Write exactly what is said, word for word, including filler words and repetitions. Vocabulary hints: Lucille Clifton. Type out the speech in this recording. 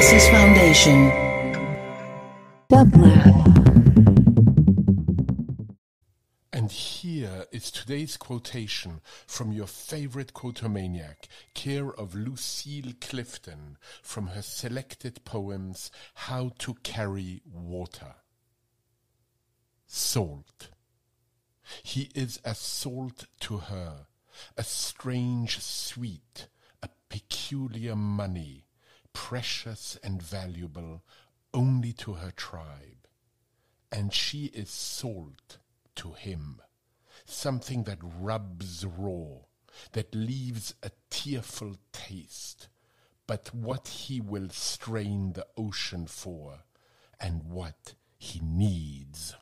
Masses Foundation. And here is today's quotation from your favorite quotomaniac, care of Lucille Clifton, from her selected poems, How to Carry Water. Salt. He is as salt to her, a strange sweet, a peculiar money, precious and valuable only to her tribe. And she is salt to him, something that rubs raw, that leaves a tearful taste, but what he will strain the ocean for, and what he needs.